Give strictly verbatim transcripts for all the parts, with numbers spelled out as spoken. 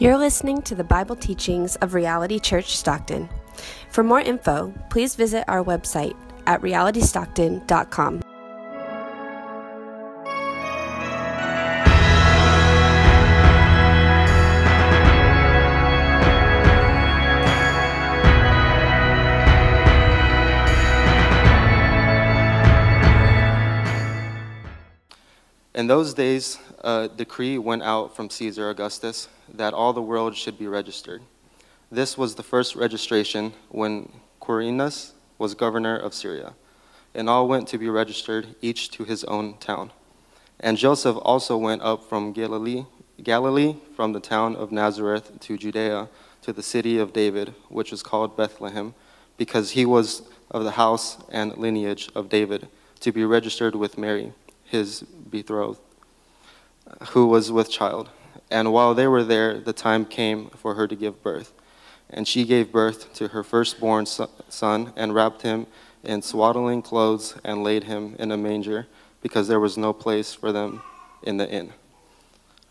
You're listening to the Bible teachings of Reality Church Stockton. For more info, please visit our website at reality stockton dot com. In those days, a decree went out from Caesar Augustus that all the world should be registered. This was the first registration when Quirinius was governor of Syria, and all went to be registered, each to his own town. And Joseph also went up from Galilee, Galilee from the town of Nazareth to Judea, to the city of David, which is called Bethlehem, because he was of the house and lineage of David, to be registered with Mary, his betrothed, who was with child. And while they were there, the time came for her to give birth. And she gave birth to her firstborn son, and wrapped him in swaddling clothes, and laid him in a manger, because there was no place for them in the inn.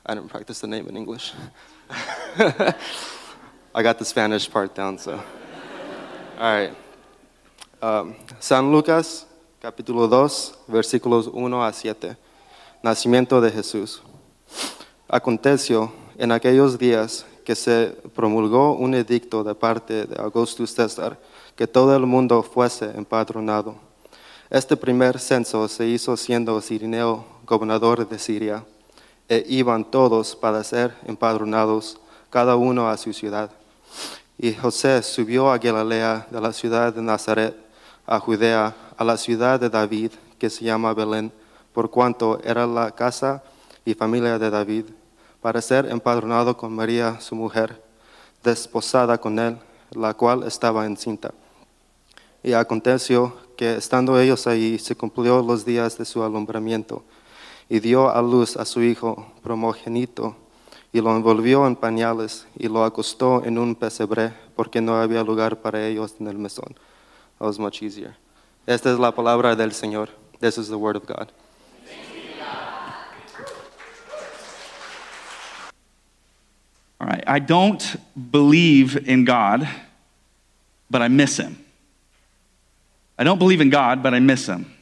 I didn't practice the name in English. I got the Spanish part down, so. All right. Um, San Lucas, capítulo dos, versículos uno a siete. Nacimiento de Jesús. Aconteció en aquellos días que se promulgó un edicto de parte de Augusto César que todo el mundo fuese empadronado. Este primer censo se hizo siendo Cirineo gobernador de Siria, e iban todos para ser empadronados, cada uno a su ciudad. Y José subió a Galilea, de la ciudad de Nazaret, a Judea, a la ciudad de David, que se llama Belén, por cuanto era la casa y familia de David, para ser empadronado con María, su mujer, desposada con él, la cual estaba encinta. Y aconteció que, estando ellos allí, se cumplió los días de su alumbramiento, y dio a luz a su hijo primogénito, y lo envolvió en pañales, y lo acostó en un pesebre, porque no había lugar para ellos en el mesón. That was much easier. Esta es la palabra del Señor. This is the word of God. All right, I don't believe in God, but I miss him. I don't believe in God, but I miss him.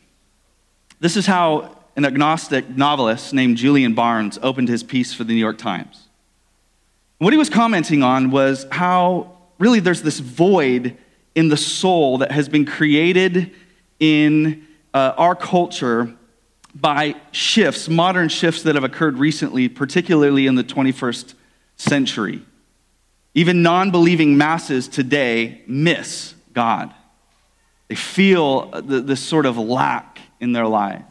This is how an agnostic novelist named Julian Barnes opened his piece for the New York Times. What he was commenting on was how really there's this void in the soul that has been created in uh, our culture by shifts, modern shifts that have occurred recently, particularly in the twenty-first century. Even non-believing masses today miss God. They feel the, this sort of lack in their lives.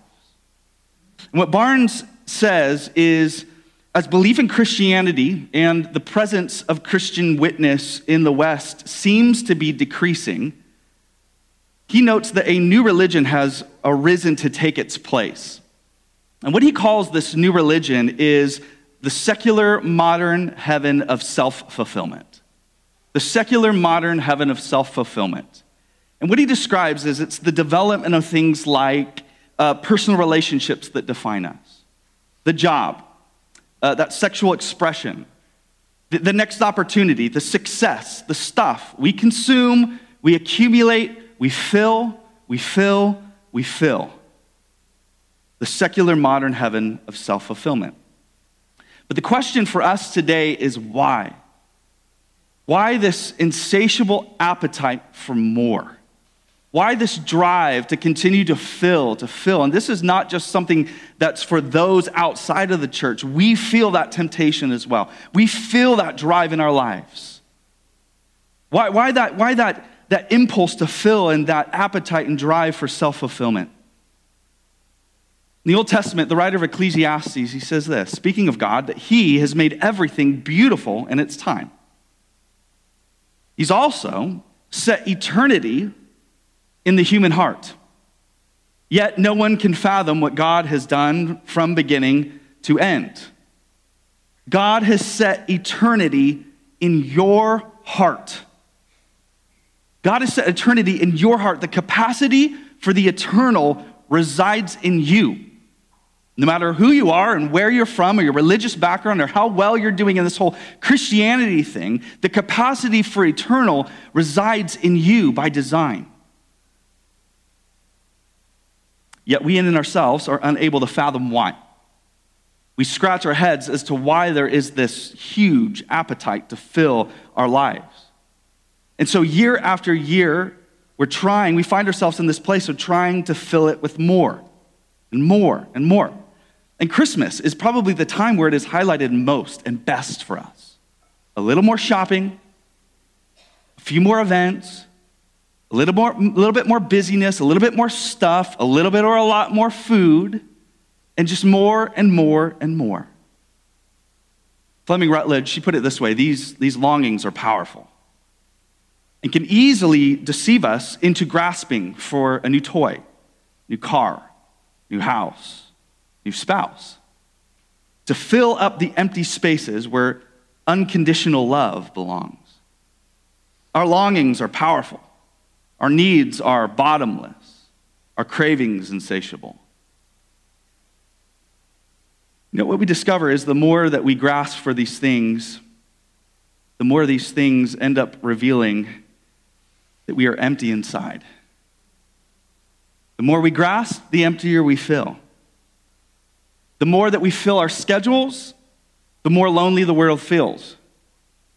And what Barnes says is, as belief in Christianity and the presence of Christian witness in the West seems to be decreasing, he notes that a new religion has arisen to take its place. And what he calls this new religion is the secular modern heaven of self-fulfillment. The secular modern heaven of self-fulfillment. And what he describes is it's the development of things like uh, personal relationships that define us. The job, uh, that sexual expression, the, the next opportunity, the success, the stuff. We consume, we accumulate, we fill, we fill, we fill. The secular modern heaven of self-fulfillment. But the question for us today is why? Why this insatiable appetite for more? Why this drive to continue to fill, to fill? And this is not just something that's for those outside of the church. We feel that temptation as well. We feel that drive in our lives. Why, why, that, why that, that impulse to fill and that appetite and drive for self-fulfillment? In the Old Testament, the writer of Ecclesiastes, he says this, speaking of God, that he has made everything beautiful in its time. He's also set eternity in the human heart. Yet no one can fathom what God has done from beginning to end. God has set eternity in your heart. God has set eternity in your heart. The capacity for the eternal resides in you. No matter who you are and where you're from or your religious background or how well you're doing in this whole Christianity thing, the capacity for eternal resides in you by design. Yet we in and ourselves are unable to fathom why. We scratch our heads as to why there is this huge appetite to fill our lives. And so year after year, we're trying, we find ourselves in this place of trying to fill it with more and more and more. And Christmas is probably the time where it is highlighted most and best for us. A little more shopping, a few more events, a little more, a little bit more busyness, a little bit more stuff, a little bit or a lot more food, and just more and more and more. Fleming Rutledge, she put it this way, these, these longings are powerful and can easily deceive us into grasping for a new toy, new car, new house, new spouse, to fill up the empty spaces where unconditional love belongs. Our longings are powerful. Our needs are bottomless. Our cravings insatiable. You know, what we discover is the more that we grasp for these things, the more these things end up revealing that we are empty inside. The more we grasp, the emptier we feel. The more that we fill our schedules, the more lonely the world feels.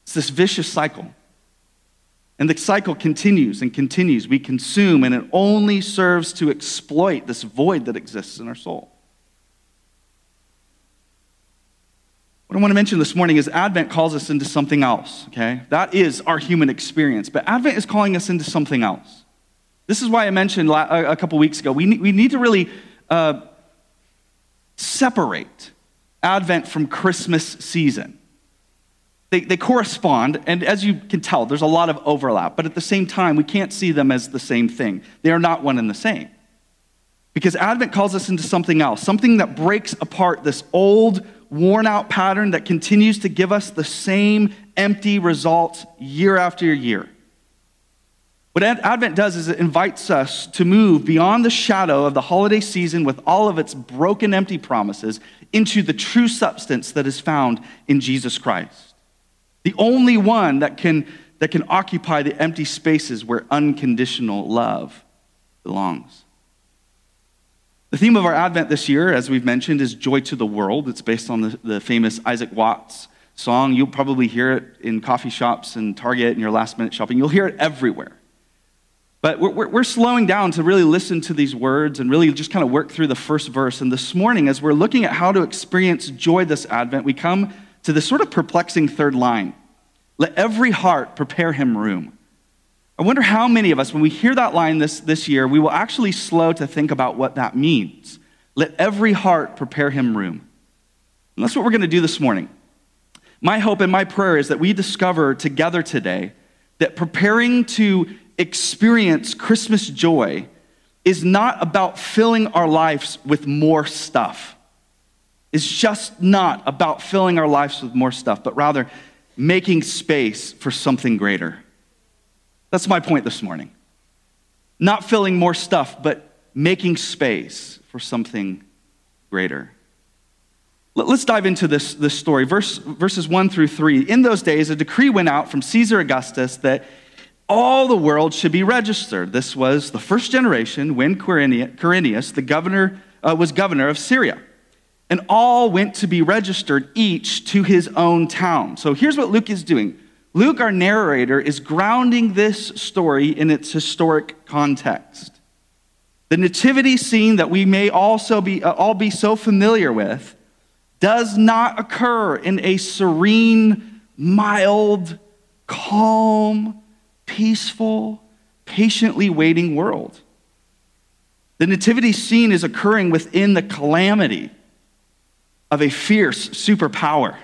It's this vicious cycle. And the cycle continues and continues. We consume, and it only serves to exploit this void that exists in our soul. What I want to mention this morning is Advent calls us into something else, okay? That is our human experience, but Advent is calling us into something else. This is why I mentioned a couple weeks ago, we need to really uh, separate Advent from Christmas season. They, they correspond, and as you can tell, there's a lot of overlap, but at the same time, we can't see them as the same thing. They are not one and the same. Because Advent calls us into something else, something that breaks apart this old, worn-out pattern that continues to give us the same empty results year after year. What Advent does is it invites us to move beyond the shadow of the holiday season with all of its broken, empty promises into the true substance that is found in Jesus Christ, the only one that can, that can occupy the empty spaces where unconditional love belongs. The theme of our Advent this year, as we've mentioned, is Joy to the World. It's based on the, the famous Isaac Watts song. You'll probably hear it in coffee shops and Target and your last-minute shopping. You'll hear it everywhere. But we're, we're slowing down to really listen to these words and really just kind of work through the first verse. And this morning, as we're looking at how to experience joy this Advent, we come to this sort of perplexing third line. Let every heart prepare him room. I wonder how many of us, when we hear that line this, this year, we will actually slow to think about what that means. Let every heart prepare him room. And that's what we're going to do this morning. My hope and my prayer is that we discover together today that preparing to experience Christmas joy is not about filling our lives with more stuff. It's just not about filling our lives with more stuff, but rather making space for something greater. That's my point this morning. Not filling more stuff, but making space for something greater. Let's dive into this, this story. Verse, verses one through three. In those days, a decree went out from Caesar Augustus that all the world should be registered. This was the first generation when Quirinius, the governor, uh, was governor of Syria. And all went to be registered, each to his own town. So here's what Luke is doing. Luke, our narrator, is grounding this story in its historic context. The nativity scene that we may also be, uh, all be so familiar with does not occur in a serene, mild, calm, peaceful, patiently waiting world. The nativity scene is occurring within the calamity of a fierce superpower.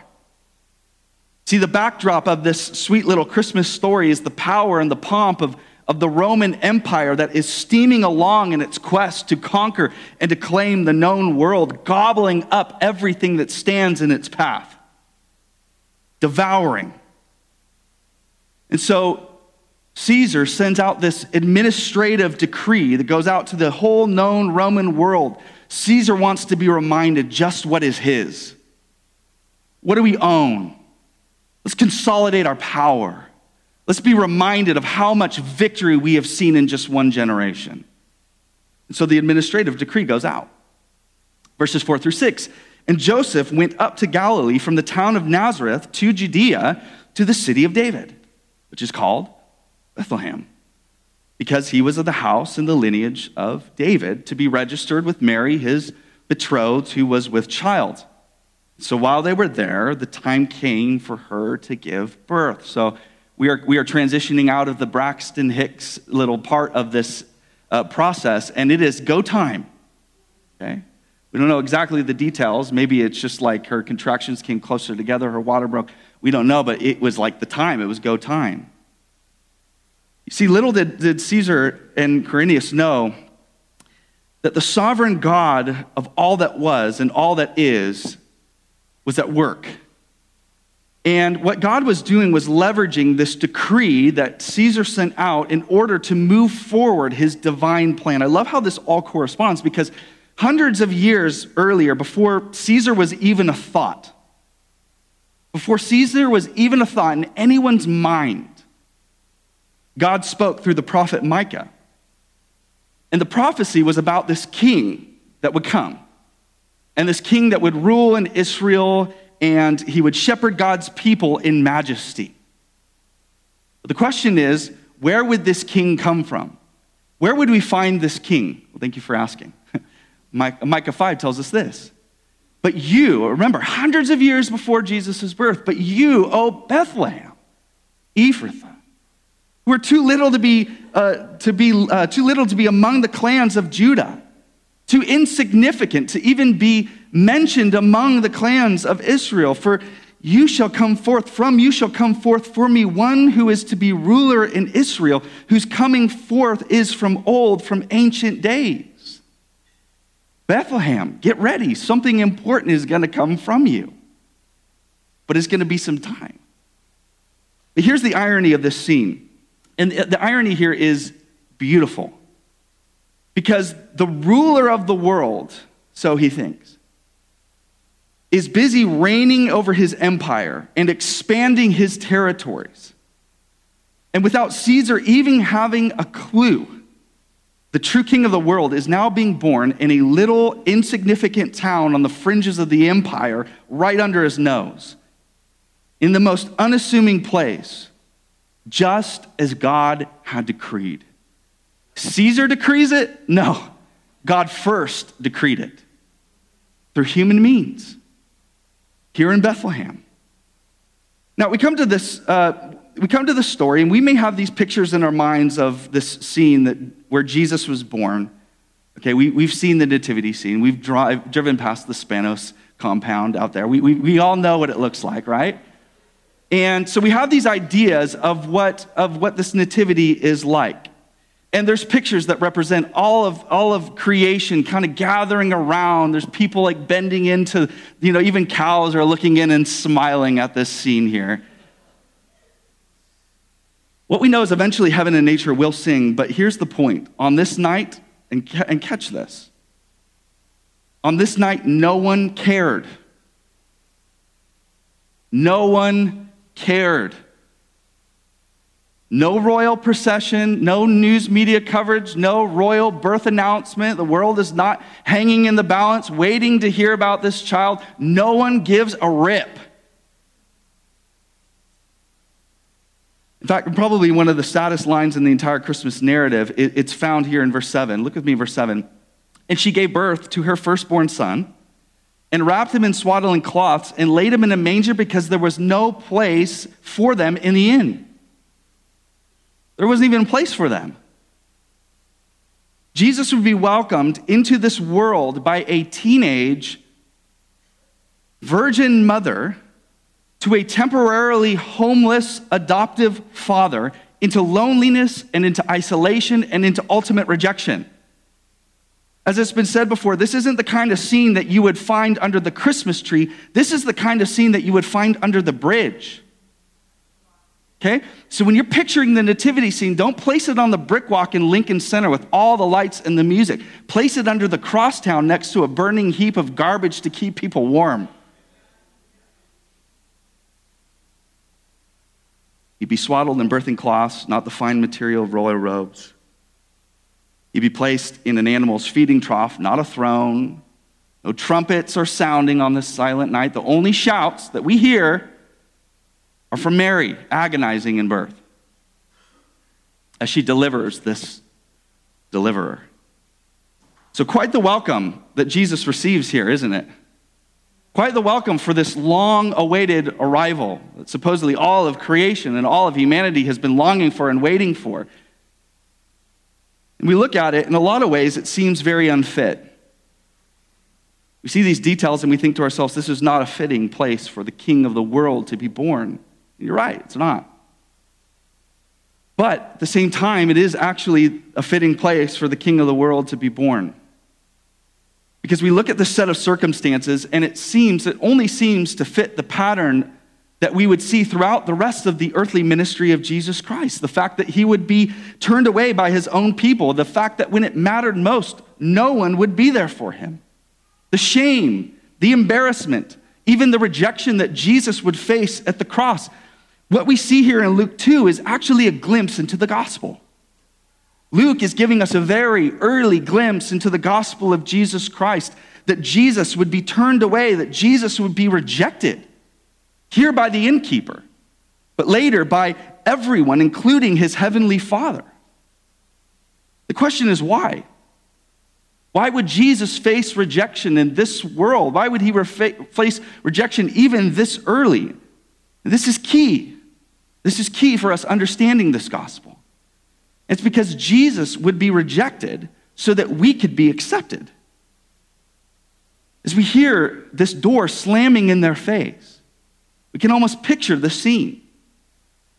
See, the backdrop of this sweet little Christmas story is the power and the pomp of, of the Roman Empire that is steaming along in its quest to conquer and to claim the known world, gobbling up everything that stands in its path, devouring. And so Caesar sends out this administrative decree that goes out to the whole known Roman world, Caesar wants to be reminded just what is his. What do we own? Let's consolidate our power. Let's be reminded of how much victory we have seen in just one generation. And so the administrative decree goes out. Verses four through six. And Joseph went up to Galilee from the town of Nazareth to Judea to the city of David, which is called Bethlehem, because he was of the house and the lineage of David, to be registered with Mary, his betrothed, who was with child. So while they were there, the time came for her to give birth. So we are we are transitioning out of the Braxton Hicks little part of this uh, process, and it is go time, okay? We don't know exactly the details. Maybe it's just like her contractions came closer together, her water broke. We don't know, but it was like the time. It was go time. You see, little did, did Caesar and Quirinius know that the sovereign God of all that was and all that is was at work. And what God was doing was leveraging this decree that Caesar sent out in order to move forward his divine plan. I love how this all corresponds, because hundreds of years earlier, before Caesar was even a thought, before Caesar was even a thought in anyone's mind, God spoke through the prophet Micah. And the prophecy was about this king that would come, and this king that would rule in Israel, and he would shepherd God's people in majesty. But the question is, where would this king come from? Where would we find this king? Well, thank you for asking. Micah five tells us this. But you, remember, hundreds of years before Jesus' birth, but you, O Bethlehem, Ephrathah, who are too little to be uh, to be uh, too little to be among the clans of Judah, too insignificant to even be mentioned among the clans of Israel. For you shall come forth, from you shall come forth for me one who is to be ruler in Israel, whose coming forth is from old, from ancient days. Bethlehem, get ready. Something important is going to come from you. But it's going to be some time. But here's the irony of this scene. And the irony here is beautiful. Because the ruler of the world, so he thinks, is busy reigning over his empire and expanding his territories. And without Caesar even having a clue, the true king of the world is now being born in a little insignificant town on the fringes of the empire, right under his nose, in the most unassuming place, just as God had decreed. Caesar decrees it? No. God first decreed it through human means here in Bethlehem. Now we come to this uh, we come to this story, and we may have these pictures in our minds of this scene that where Jesus was born. Okay, we, we've seen the nativity scene. We've drive, driven past the Spanos compound out there. We, we, we all know what it looks like, right? And so we have these ideas of what, of what this nativity is like. And there's pictures that represent all of, all of creation kind of gathering around. There's people like bending into, you know, even cows are looking in and smiling at this scene here. What we know is eventually heaven and nature will sing, but here's the point. On this night, and, ca- and catch this, on this night, no one cared. No one cared. No royal procession, no news media coverage, no royal birth announcement. The world is not hanging in the balance, waiting to hear about this child. No one gives a rip. In fact, probably one of the saddest lines in the entire Christmas narrative, it's found here in verse seven. Look with me, verse seven. And she gave birth to her firstborn son and wrapped him in swaddling cloths and laid him in a manger because there was no place for them in the inn. There wasn't even a place for them. Jesus would be welcomed into this world by a teenage virgin mother to a temporarily homeless adoptive father, into loneliness and into isolation and into ultimate rejection. As it's been said before, this isn't the kind of scene that you would find under the Christmas tree. This is the kind of scene that you would find under the bridge. Okay? So when you're picturing the nativity scene, don't place it on the brick walk in Lincoln Center with all the lights and the music. Place it under the crosstown next to a burning heap of garbage to keep people warm. You'd be swaddled in birthing cloths, not the fine material of royal robes. You'd be placed in an animal's feeding trough, not a throne. No trumpets are sounding on this silent night. The only shouts that we hear are from Mary, agonizing in birth, as she delivers this deliverer. So quite the welcome that Jesus receives here, isn't it? Quite the welcome for this long-awaited arrival that supposedly all of creation and all of humanity has been longing for and waiting for. And we look at it, in a lot of ways, it seems very unfit. We see these details and we think to ourselves, this is not a fitting place for the king of the world to be born. And you're right, it's not. But at the same time, it is actually a fitting place for the king of the world to be born. Because we look at this set of circumstances and it seems, it only seems to fit the pattern that we would see throughout the rest of the earthly ministry of Jesus Christ. The fact that he would be turned away by his own people. The fact that when it mattered most, no one would be there for him. The shame, the embarrassment, even the rejection that Jesus would face at the cross. What we see here in Luke two is actually a glimpse into the gospel. Luke is giving us a very early glimpse into the gospel of Jesus Christ, that Jesus would be turned away, that Jesus would be rejected. Here by the innkeeper, but later by everyone, including his heavenly Father. The question is why? Why would Jesus face rejection in this world? Why would he re- face rejection even this early? This is key. This is key for us understanding this gospel. It's because Jesus would be rejected so that we could be accepted. As we hear this door slamming in their face, we can almost picture the scene.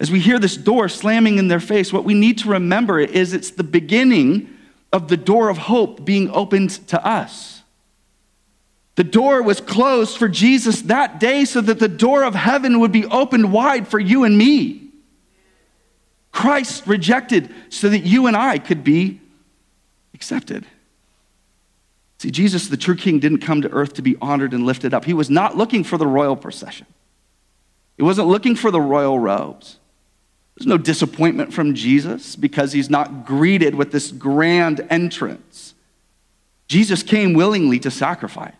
As we hear this door slamming in their face, what we need to remember is it's the beginning of the door of hope being opened to us. The door was closed for Jesus that day so that the door of heaven would be opened wide for you and me. Christ rejected so that you and I could be accepted. See, Jesus, the true king, didn't come to earth to be honored and lifted up. He was not looking for the royal procession. He wasn't looking for the royal robes. There's no disappointment from Jesus because he's not greeted with this grand entrance. Jesus came willingly to sacrifice.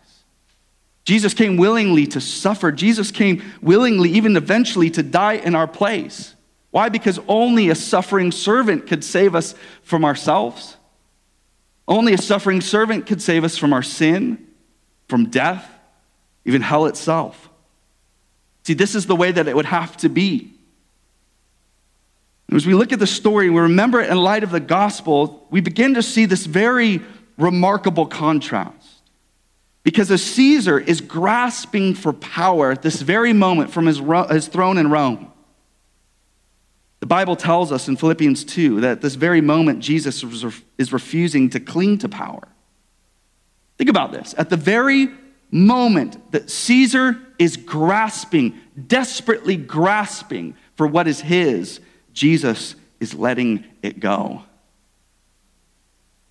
Jesus came willingly to suffer. Jesus came willingly, even eventually, to die in our place. Why? Because only a suffering servant could save us from ourselves. Only a suffering servant could save us from our sin, from death, even hell itself. See, this is the way that it would have to be. As we look at the story, we remember it in light of the gospel, we begin to see this very remarkable contrast. Because as Caesar is grasping for power at this very moment from his, his throne in Rome, the Bible tells us in Philippians two that at this very moment, Jesus is refusing to cling to power. Think about this. At the very moment that Caesar is grasping, desperately grasping for what is his, Jesus is letting it go.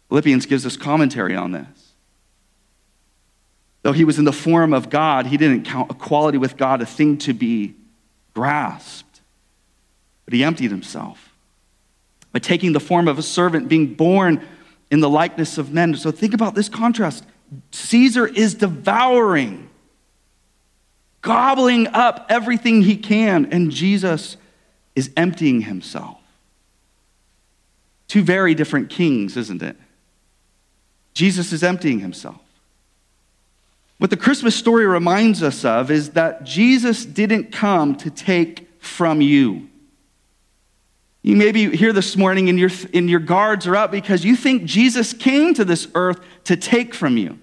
Philippians gives us commentary on this. Though he was in the form of God, he didn't count equality with God a thing to be grasped. But he emptied himself by taking the form of a servant, being born in the likeness of men. So think about this contrast. Caesar is devouring, gobbling up everything he can, and Jesus is emptying himself. Two very different kings, isn't it? Jesus is emptying himself. What the Christmas story reminds us of is that Jesus didn't come to take from you. You may be here this morning and your, and your guards are up because you think Jesus came to this earth to take from you.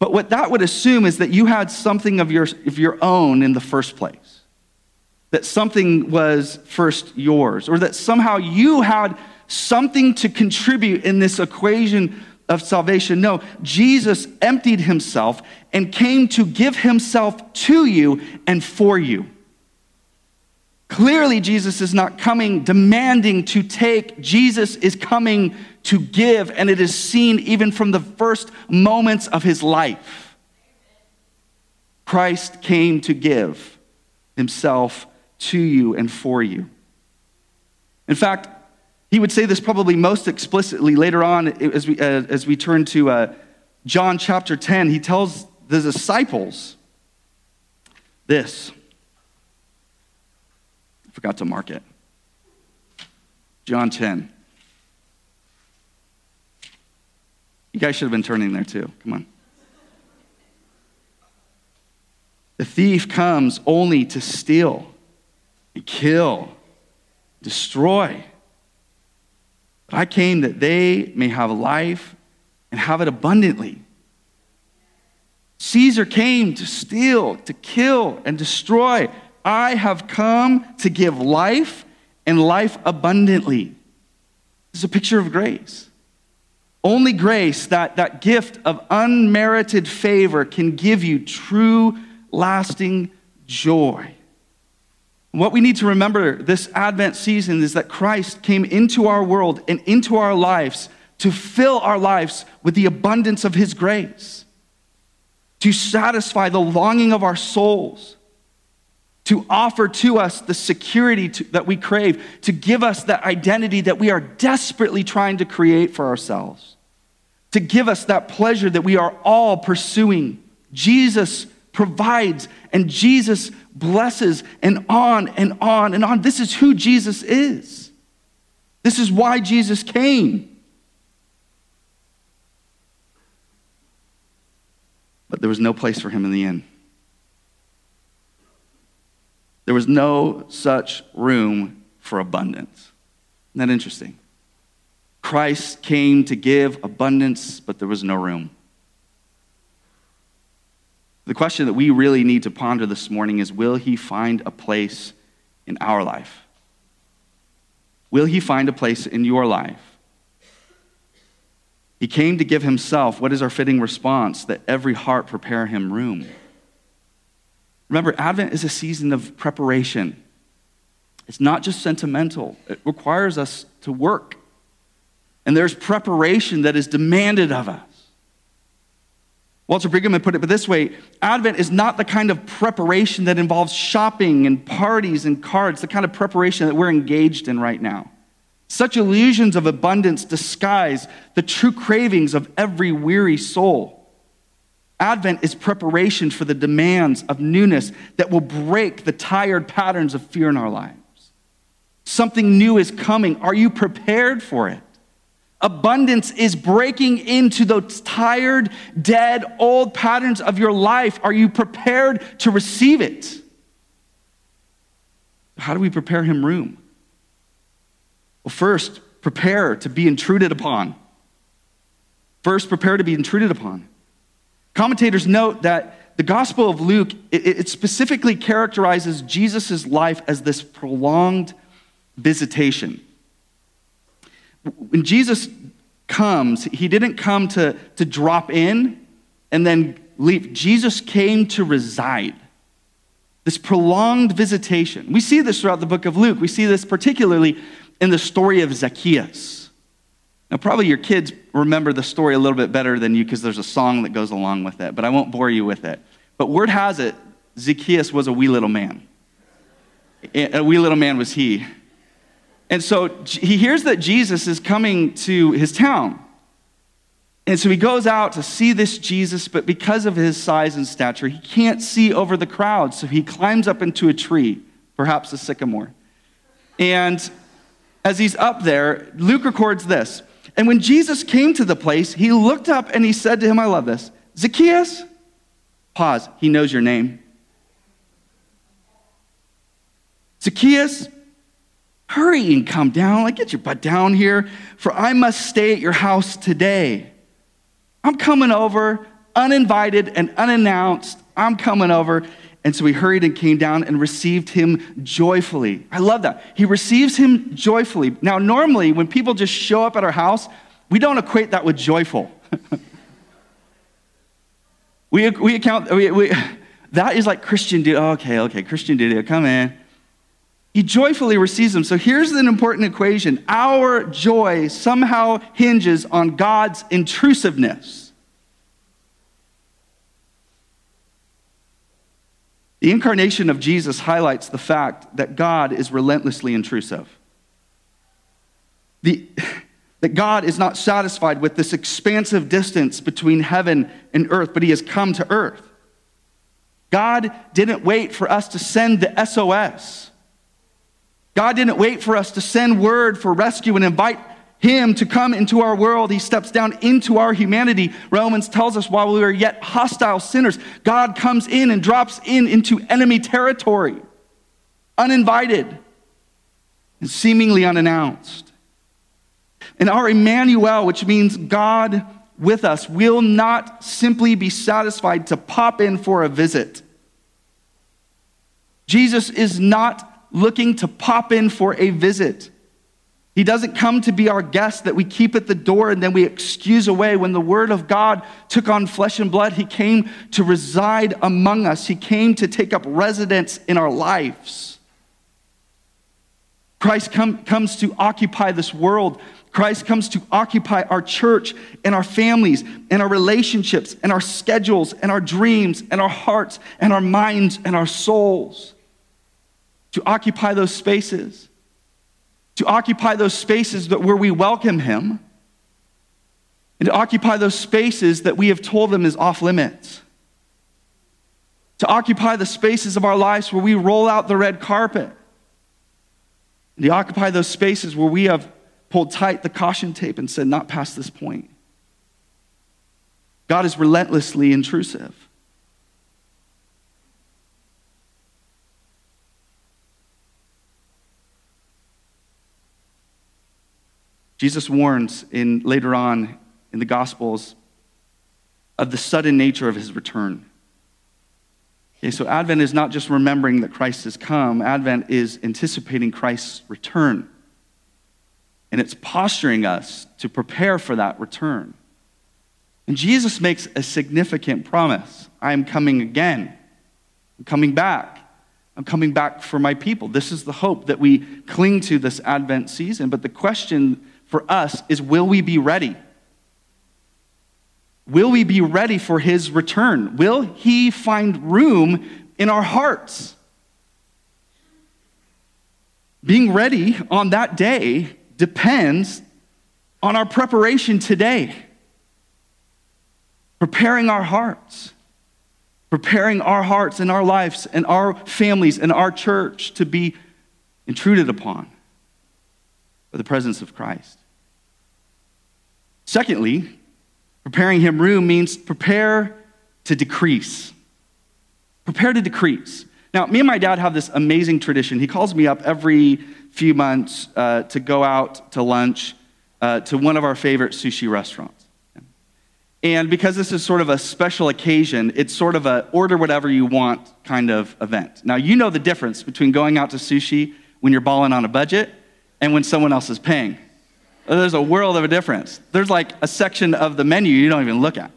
But what that would assume is that you had something of your, of your own in the first place. That something was first yours, or that somehow you had something to contribute in this equation of salvation. No, Jesus emptied himself and came to give himself to you and for you. Clearly, Jesus is not coming demanding to take. Jesus is coming to give, and it is seen even from the first moments of his life. Christ came to give himself to you and for you. In fact, he would say this probably most explicitly later on as we, uh, as we turn to uh, John chapter ten. He tells the disciples this. Forgot to mark it. John ten. You guys should have been turning there too. Come on. The thief comes only to steal, and kill, destroy. But I came that they may have life and have it abundantly. Caesar came to steal, to kill, and destroy. I have come to give life and life abundantly. This is a picture of grace. Only grace, that, that gift of unmerited favor, can give you true, lasting joy. What we need to remember this Advent season is that Christ came into our world and into our lives to fill our lives with the abundance of his grace, to satisfy the longing of our souls, to offer to us the security to, that we crave, to give us that identity that we are desperately trying to create for ourselves, to give us that pleasure that we are all pursuing. Jesus provides, and Jesus blesses, and on and on and on. This is who Jesus is. This is why Jesus came. But there was no place for him in the inn. There was no such room for abundance. Isn't that interesting? Christ came to give abundance, but there was no room. The question that we really need to ponder this morning is, will he find a place in our life? Will he find a place in your life? He came to give himself. What is our fitting response? That every heart prepare him room. Remember, Advent is a season of preparation. It's not just sentimental. It requires us to work. And there's preparation that is demanded of us. Walter Brueggemann put it this way: Advent is not the kind of preparation that involves shopping and parties and cards, the kind of preparation that we're engaged in right now. Such illusions of abundance disguise the true cravings of every weary soul. Advent is preparation for the demands of newness that will break the tired patterns of fear in our lives. Something new is coming. Are you prepared for it? Abundance is breaking into those tired, dead, old patterns of your life. Are you prepared to receive it? How do we prepare him room? Well, first, prepare to be intruded upon. First, prepare to be intruded upon. Commentators note that the Gospel of Luke, it, it specifically characterizes Jesus' life as this prolonged visitation. When Jesus comes, he didn't come to, to drop in and then leave. Jesus came to reside. This prolonged visitation. We see this throughout the book of Luke. We see this particularly in the story of Zacchaeus. Now, probably your kids remember the story a little bit better than you because there's a song that goes along with it, but I won't bore you with it. But word has it, Zacchaeus was a wee little man. A wee little man was he. And so he hears that Jesus is coming to his town. And so he goes out to see this Jesus, but because of his size and stature, he can't see over the crowd. So he climbs up into a tree, perhaps a sycamore. And as he's up there, Luke records this. And when Jesus came to the place, he looked up and he said to him, I love this, Zacchaeus, pause, he knows your name. Zacchaeus, hurry and come down, like get your butt down here, for I must stay at your house today. I'm coming over, uninvited and unannounced, I'm coming over. And so he hurried and came down and received him joyfully. I love that. He receives him joyfully. Now, normally, when people just show up at our house, we don't equate that with joyful. we we account, we, we, that is like Christian duty. Okay, okay, Christian duty, come in. He joyfully receives them. So here's an important equation. Our joy somehow hinges on God's intrusiveness. The incarnation of Jesus highlights the fact that God is relentlessly intrusive. The, that God is not satisfied with this expansive distance between heaven and earth, but he has come to earth. God didn't wait for us to send the S O S. God didn't wait for us to send word for rescue and invite him to come into our world. He steps down into our humanity. Romans tells us while we were yet hostile sinners, God comes in and drops in into enemy territory, uninvited and seemingly unannounced. And our Emmanuel, which means God with us, will not simply be satisfied to pop in for a visit. Jesus is not looking to pop in for a visit. He doesn't come to be our guest that we keep at the door and then we excuse away. When the Word of God took on flesh and blood, he came to reside among us. He came to take up residence in our lives. Christ com- comes to occupy this world. Christ comes to occupy our church and our families and our relationships and our schedules and our dreams and our hearts and our minds and our souls. To occupy those spaces, to occupy those spaces that where we welcome him, and to occupy those spaces that we have told him is off limits, to occupy the spaces of our lives where we roll out the red carpet, and to occupy those spaces where we have pulled tight the caution tape and said, not past this point. God is relentlessly intrusive. Jesus warns in later on in the Gospels of the sudden nature of his return. Okay, so Advent is not just remembering that Christ has come. Advent is anticipating Christ's return. And it's posturing us to prepare for that return. And Jesus makes a significant promise. I am coming again. I'm coming back. I'm coming back for my people. This is the hope that we cling to this Advent season. But the question for us is, will we be ready? Will we be ready for his return? Will he find room in our hearts? Being ready on that day depends on our preparation today. Preparing our hearts. Preparing our hearts and our lives and our families and our church to be intruded upon by the presence of Christ. Secondly, preparing him room means prepare to decrease. Prepare to decrease. Now, me and my dad have this amazing tradition. He calls me up every few months uh, to go out to lunch uh, to one of our favorite sushi restaurants. And because this is sort of a special occasion, it's sort of a order whatever you want kind of event. Now, you know the difference between going out to sushi when you're balling on a budget and when someone else is paying. There's a world of a difference. There's like a section of the menu you don't even look at.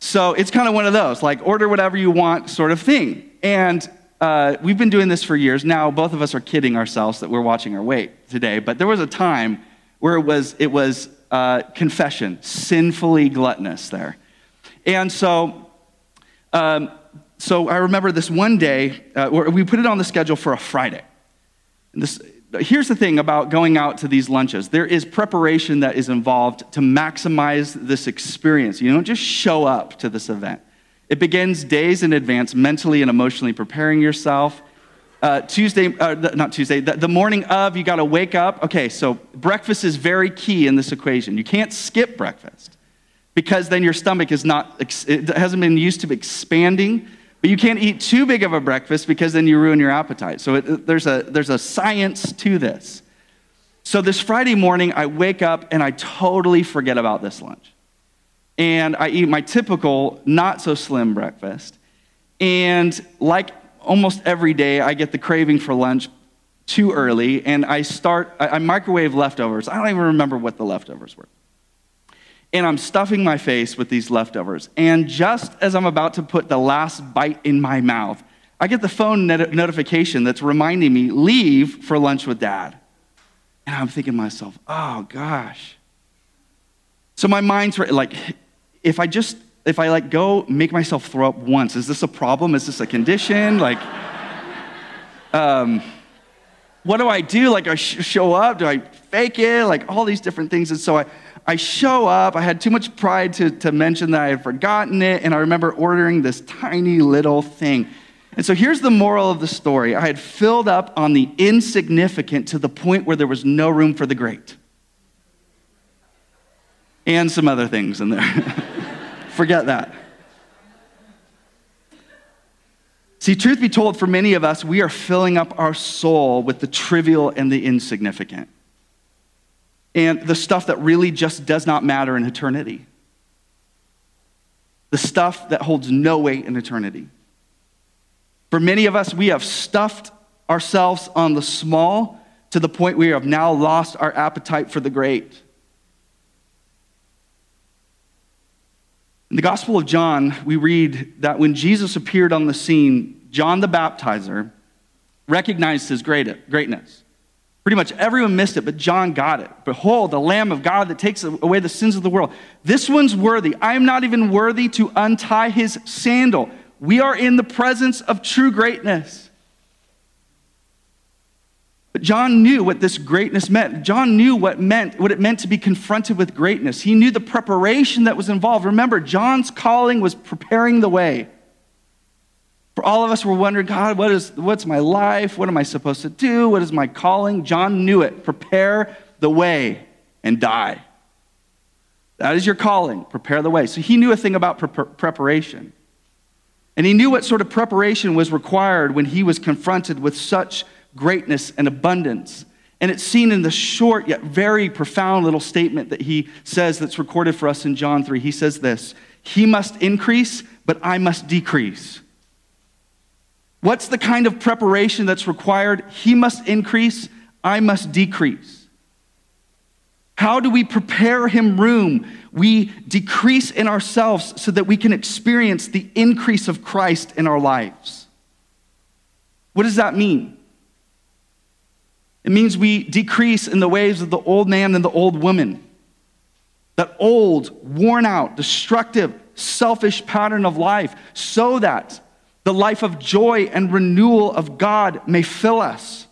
So it's kind of one of those, like order whatever you want sort of thing. And uh, we've been doing this for years. Now, both of us are kidding ourselves that we're watching our weight today. But there was a time where it was it was... Uh, confession, sinfully gluttonous there. And so um, so I remember this one day, uh, we put it on the schedule for a Friday. And this, here's the thing about going out to these lunches. There is preparation that is involved to maximize this experience. You don't just show up to this event. It begins days in advance, mentally and emotionally preparing yourself. Uh, Tuesday, uh, not Tuesday, the, the morning of, you got to wake up. Okay, so breakfast is very key in this equation. You can't skip breakfast because then your stomach is not, it hasn't been used to expanding, but you can't eat too big of a breakfast because then you ruin your appetite. So it, there's a there's a science to this. So this Friday morning, I wake up and I totally forget about this lunch. And I eat my typical, not so slim breakfast. And like almost every day, I get the craving for lunch too early, and I start, I microwave leftovers. I don't even remember what the leftovers were. And I'm stuffing my face with these leftovers. And just as I'm about to put the last bite in my mouth, I get the phone net- notification that's reminding me, leave for lunch with Dad. And I'm thinking to myself, oh gosh. So my mind's like, if I just, if I like go make myself throw up once, is this a problem? Is this a condition? Like, um, what do I do? Like, I sh- show up? Do I fake it? Like, all these different things. And so I, I show up. I had too much pride to, to mention that I had forgotten it. And I remember ordering this tiny little thing. And so here's the moral of the story. I had filled up on the insignificant to the point where there was no room for the great. And some other things in there. Forget that. See, truth be told, for many of us, we are filling up our soul with the trivial and the insignificant. And the stuff that really just does not matter in eternity. The stuff that holds no weight in eternity. For many of us, we have stuffed ourselves on the small to the point we have now lost our appetite for the great. In the Gospel of John, we read that when Jesus appeared on the scene, John the Baptizer recognized his greatness. Pretty much everyone missed it, but John got it. Behold, the Lamb of God that takes away the sins of the world. This one's worthy. I am not even worthy to untie his sandal. We are in the presence of true greatness. But John knew what this greatness meant. John knew what meant, what it meant to be confronted with greatness. He knew the preparation that was involved. Remember, John's calling was preparing the way. For all of us, we're wondering, God, what is, what's my life? What am I supposed to do? What is my calling? John knew it. Prepare the way and die. That is your calling. Prepare the way. So he knew a thing about pre- preparation. And he knew what sort of preparation was required when he was confronted with such greatness and abundance. And it's seen in the short yet very profound little statement that he says that's recorded for us in John three. He says this, he must increase, but I must decrease. What's the kind of preparation that's required? He must increase, I must decrease. How do we prepare him room? We decrease in ourselves so that we can experience the increase of Christ in our lives. What does that mean? It means we decrease in the ways of the old man and the old woman. That old, worn out, destructive, selfish pattern of life, so that the life of joy and renewal of God may fill us.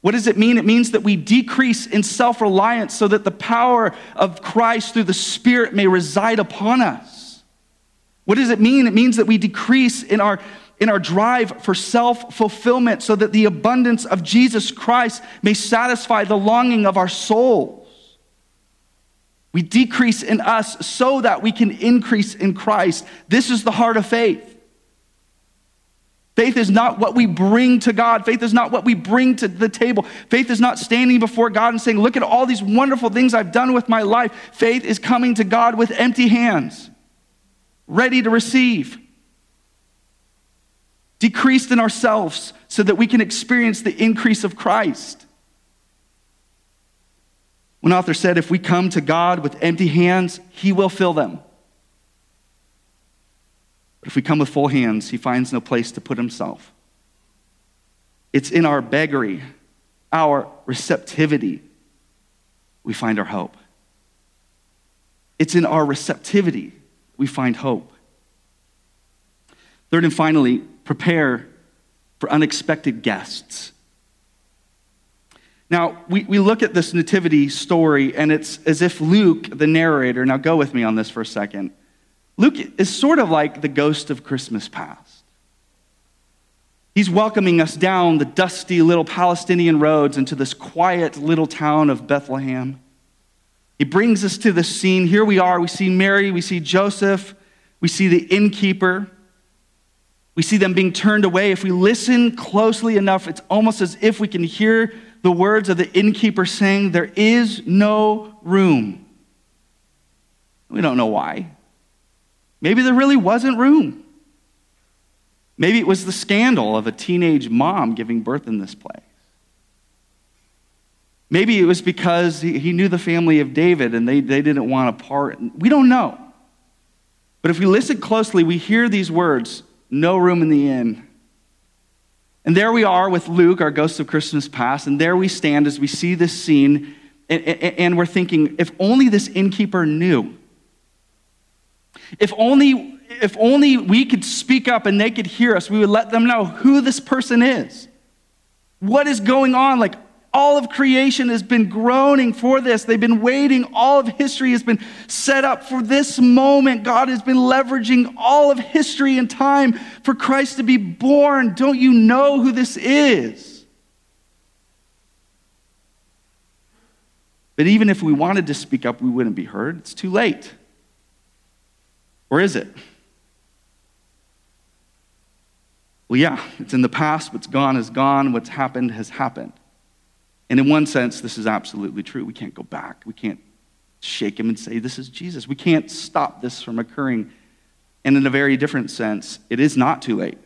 What does it mean? It means that we decrease in self-reliance so that the power of Christ through the Spirit may reside upon us. What does it mean? It means that we decrease in our, in our drive for self-fulfillment so that the abundance of Jesus Christ may satisfy the longing of our souls. We decrease in us so that we can increase in Christ. This is the heart of faith. Faith is not what we bring to God. Faith is not what we bring to the table. Faith is not standing before God and saying, look at all these wonderful things I've done with my life. Faith is coming to God with empty hands, ready to receive. Decreased in ourselves so that we can experience the increase of Christ. One author said, if we come to God with empty hands, he will fill them. If we come with full hands, he finds no place to put himself. It's in our beggary, our receptivity, we find our hope. It's in our receptivity we find hope. Third and finally, prepare for unexpected guests. Now, we, we look at this nativity story, and it's as if Luke, the narrator, now go with me on this for a second, Luke is sort of like the ghost of Christmas past. He's welcoming us down the dusty little Palestinian roads into this quiet little town of Bethlehem. He brings us to this scene. Here we are. We see Mary. We see Joseph. We see the innkeeper. We see them being turned away. If we listen closely enough, it's almost as if we can hear the words of the innkeeper saying, "There is no room." We don't know why. Maybe there really wasn't room. Maybe it was the scandal of a teenage mom giving birth in this place. Maybe it was because he knew the family of David and they, they didn't want a part. We don't know. But if we listen closely, we hear these words, no room in the inn. And there we are with Luke, our Ghost of Christmas Past, and there we stand as we see this scene, and, and, and we're thinking, if only this innkeeper knew. If only, if only we could speak up and they could hear us, we would let them know who this person is. What is going on? Like, all of creation has been groaning for this. They've been waiting. All of history has been set up for this moment. God has been leveraging all of history and time for Christ to be born. Don't you know who this is? But even if we wanted to speak up, we wouldn't be heard. It's too late. Or is it? Well, yeah, it's in the past. What's gone is gone. What's happened has happened. And in one sense, this is absolutely true. We can't go back. We can't shake him and say, this is Jesus. We can't stop this from occurring. And in a very different sense, it is not too late.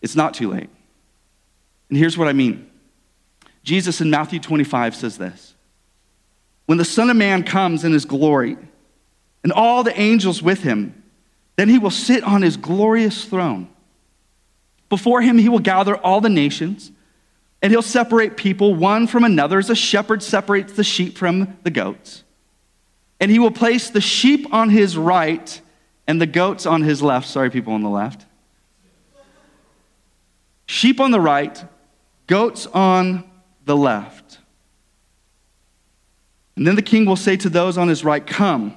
It's not too late. And here's what I mean. Jesus in Matthew twenty-five says this. When the Son of Man comes in his glory, and all the angels with him, then he will sit on his glorious throne. Before him, he will gather all the nations, and he'll separate people one from another as a shepherd separates the sheep from the goats. And he will place the sheep on his right and the goats on his left. Sorry, people on the left. Sheep on the right, goats on the left. And then the king will say to those on his right, come,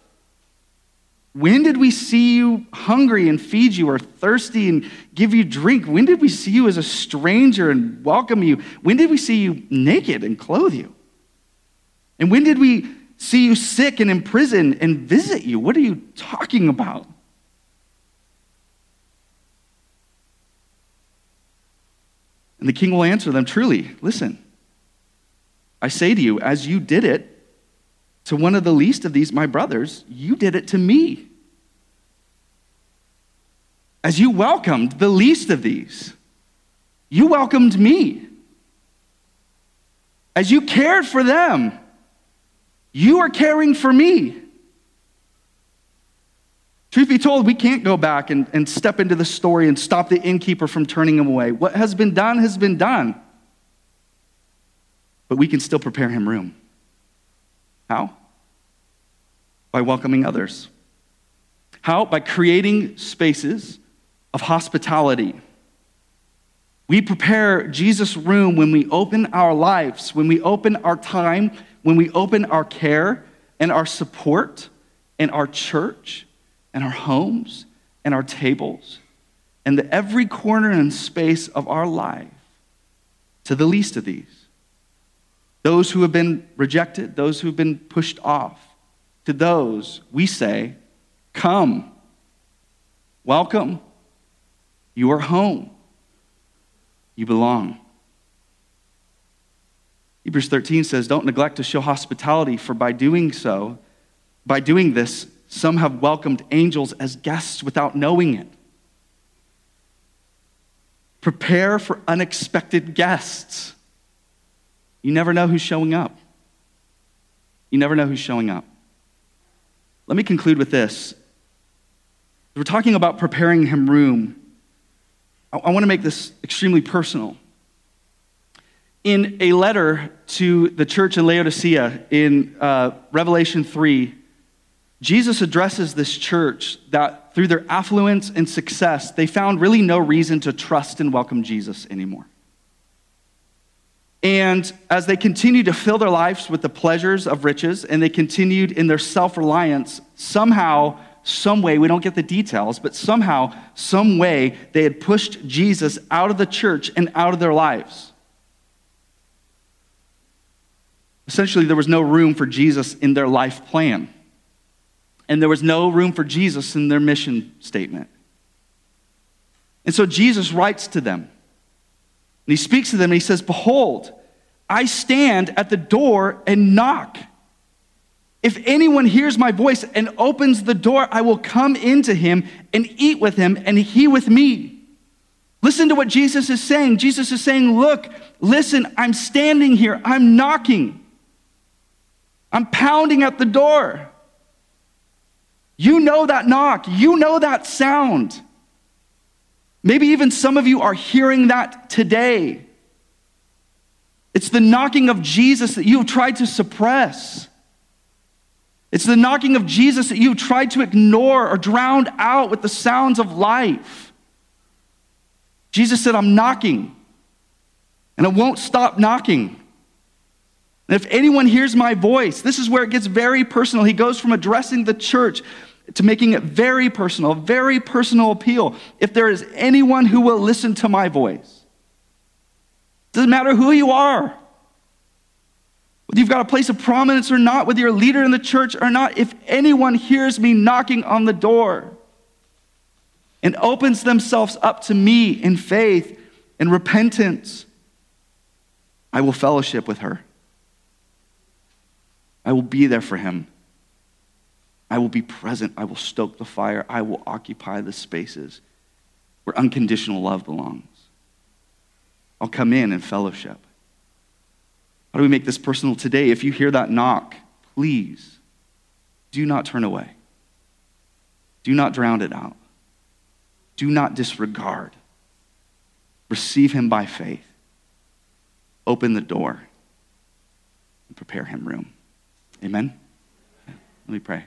when did we see you hungry and feed you, or thirsty and give you drink? When did we see you as a stranger and welcome you? When did we see you naked and clothe you? And when did we see you sick and in prison and visit you? What are you talking about? And the king will answer them, truly, listen, I say to you, as you did it to one of the least of these, my brothers, you did it to me. As you welcomed the least of these, you welcomed me. As you cared for them, you are caring for me. Truth be told, we can't go back and, and step into the story and stop the innkeeper from turning him away. What has been done has been done. But we can still prepare him room. How? By welcoming others. How? By creating spaces of hospitality. We prepare Jesus' room when we open our lives, when we open our time, when we open our care and our support and our church and our homes and our tables and the every corner and space of our life to the least of these. Those who have been rejected, those who have been pushed off, to those we say, come, welcome, you are home, you belong. Hebrews thirteen says, don't neglect to show hospitality, for by doing so, by doing this, some have welcomed angels as guests without knowing it. Prepare for unexpected guests. You never know who's showing up. You never know who's showing up. Let me conclude with this. We're talking about preparing him room. I, I want to make this extremely personal. In a letter to the church in Laodicea in uh, Revelation three, Jesus addresses this church that through their affluence and success, they found really no reason to trust and welcome Jesus anymore. And as they continued to fill their lives with the pleasures of riches, and they continued in their self-reliance, somehow, some way, we don't get the details, but somehow, some way, they had pushed Jesus out of the church and out of their lives. Essentially, there was no room for Jesus in their life plan. And there was no room for Jesus in their mission statement. And so Jesus writes to them. And he speaks to them and he says, behold, I stand at the door and knock. If anyone hears my voice and opens the door, I will come into him and eat with him and he with me. Listen to what Jesus is saying. Jesus is saying, look, listen, I'm standing here. I'm knocking. I'm pounding at the door. You know that knock. You know that sound. Maybe even some of you are hearing that today. It's the knocking of Jesus that you've tried to suppress. It's the knocking of Jesus that you've tried to ignore or drown out with the sounds of life. Jesus said, I'm knocking, and I won't stop knocking. And if anyone hears my voice, this is where it gets very personal. He goes from addressing the church to making it very personal, very personal appeal. If there is anyone who will listen to my voice, doesn't matter who you are, whether you've got a place of prominence or not, whether you're a leader in the church or not, if anyone hears me knocking on the door and opens themselves up to me in faith and repentance, I will fellowship with her. I will be there for him. I will be present. I will stoke the fire. I will occupy the spaces where unconditional love belongs. I'll come in and fellowship. How do we make this personal today? If you hear that knock, please do not turn away. Do not drown it out. Do not disregard. Receive him by faith. Open the door and prepare him room. Amen? Let me pray.